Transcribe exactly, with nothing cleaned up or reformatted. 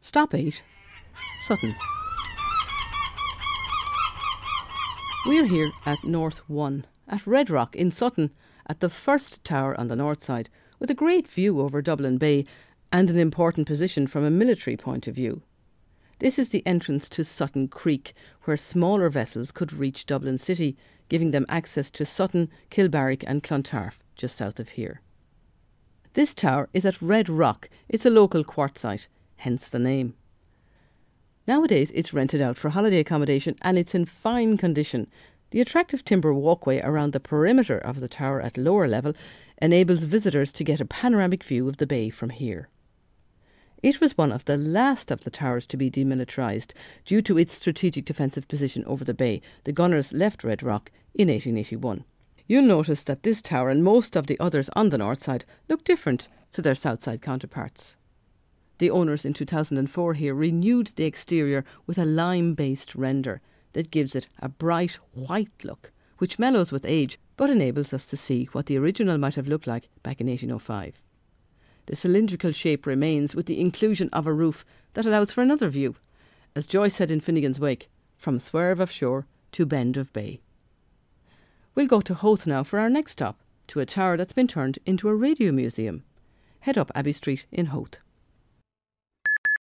Stop eight, Sutton. We're here at North One, at Red Rock in Sutton, at the first tower on the north side, with a great view over Dublin Bay and an important position from a military point of view. This is the entrance to Sutton Creek, where smaller vessels could reach Dublin City, giving them access to Sutton, Kilbarrick and Clontarf, just south of here. This tower is at Red Rock. It's a local quartzite, hence the name. Nowadays it's rented out for holiday accommodation and it's in fine condition. The attractive timber walkway around the perimeter of the tower at lower level enables visitors to get a panoramic view of the bay from here. It was one of the last of the towers to be demilitarised due to its strategic defensive position over the bay. The gunners left Red Rock in eighteen eighty-one. You'll notice that this tower and most of the others on the north side look different to their south side counterparts. The owners in two thousand four here renewed the exterior with a lime-based render that gives it a bright white look, which mellows with age but enables us to see what the original might have looked like back in eighteen oh five. The cylindrical shape remains with the inclusion of a roof that allows for another view, as Joyce said in Finnegans Wake, from swerve of shore to bend of bay. We'll go to Howth now for our next stop, to a tower that's been turned into a radio museum. Head up Abbey Street in Howth.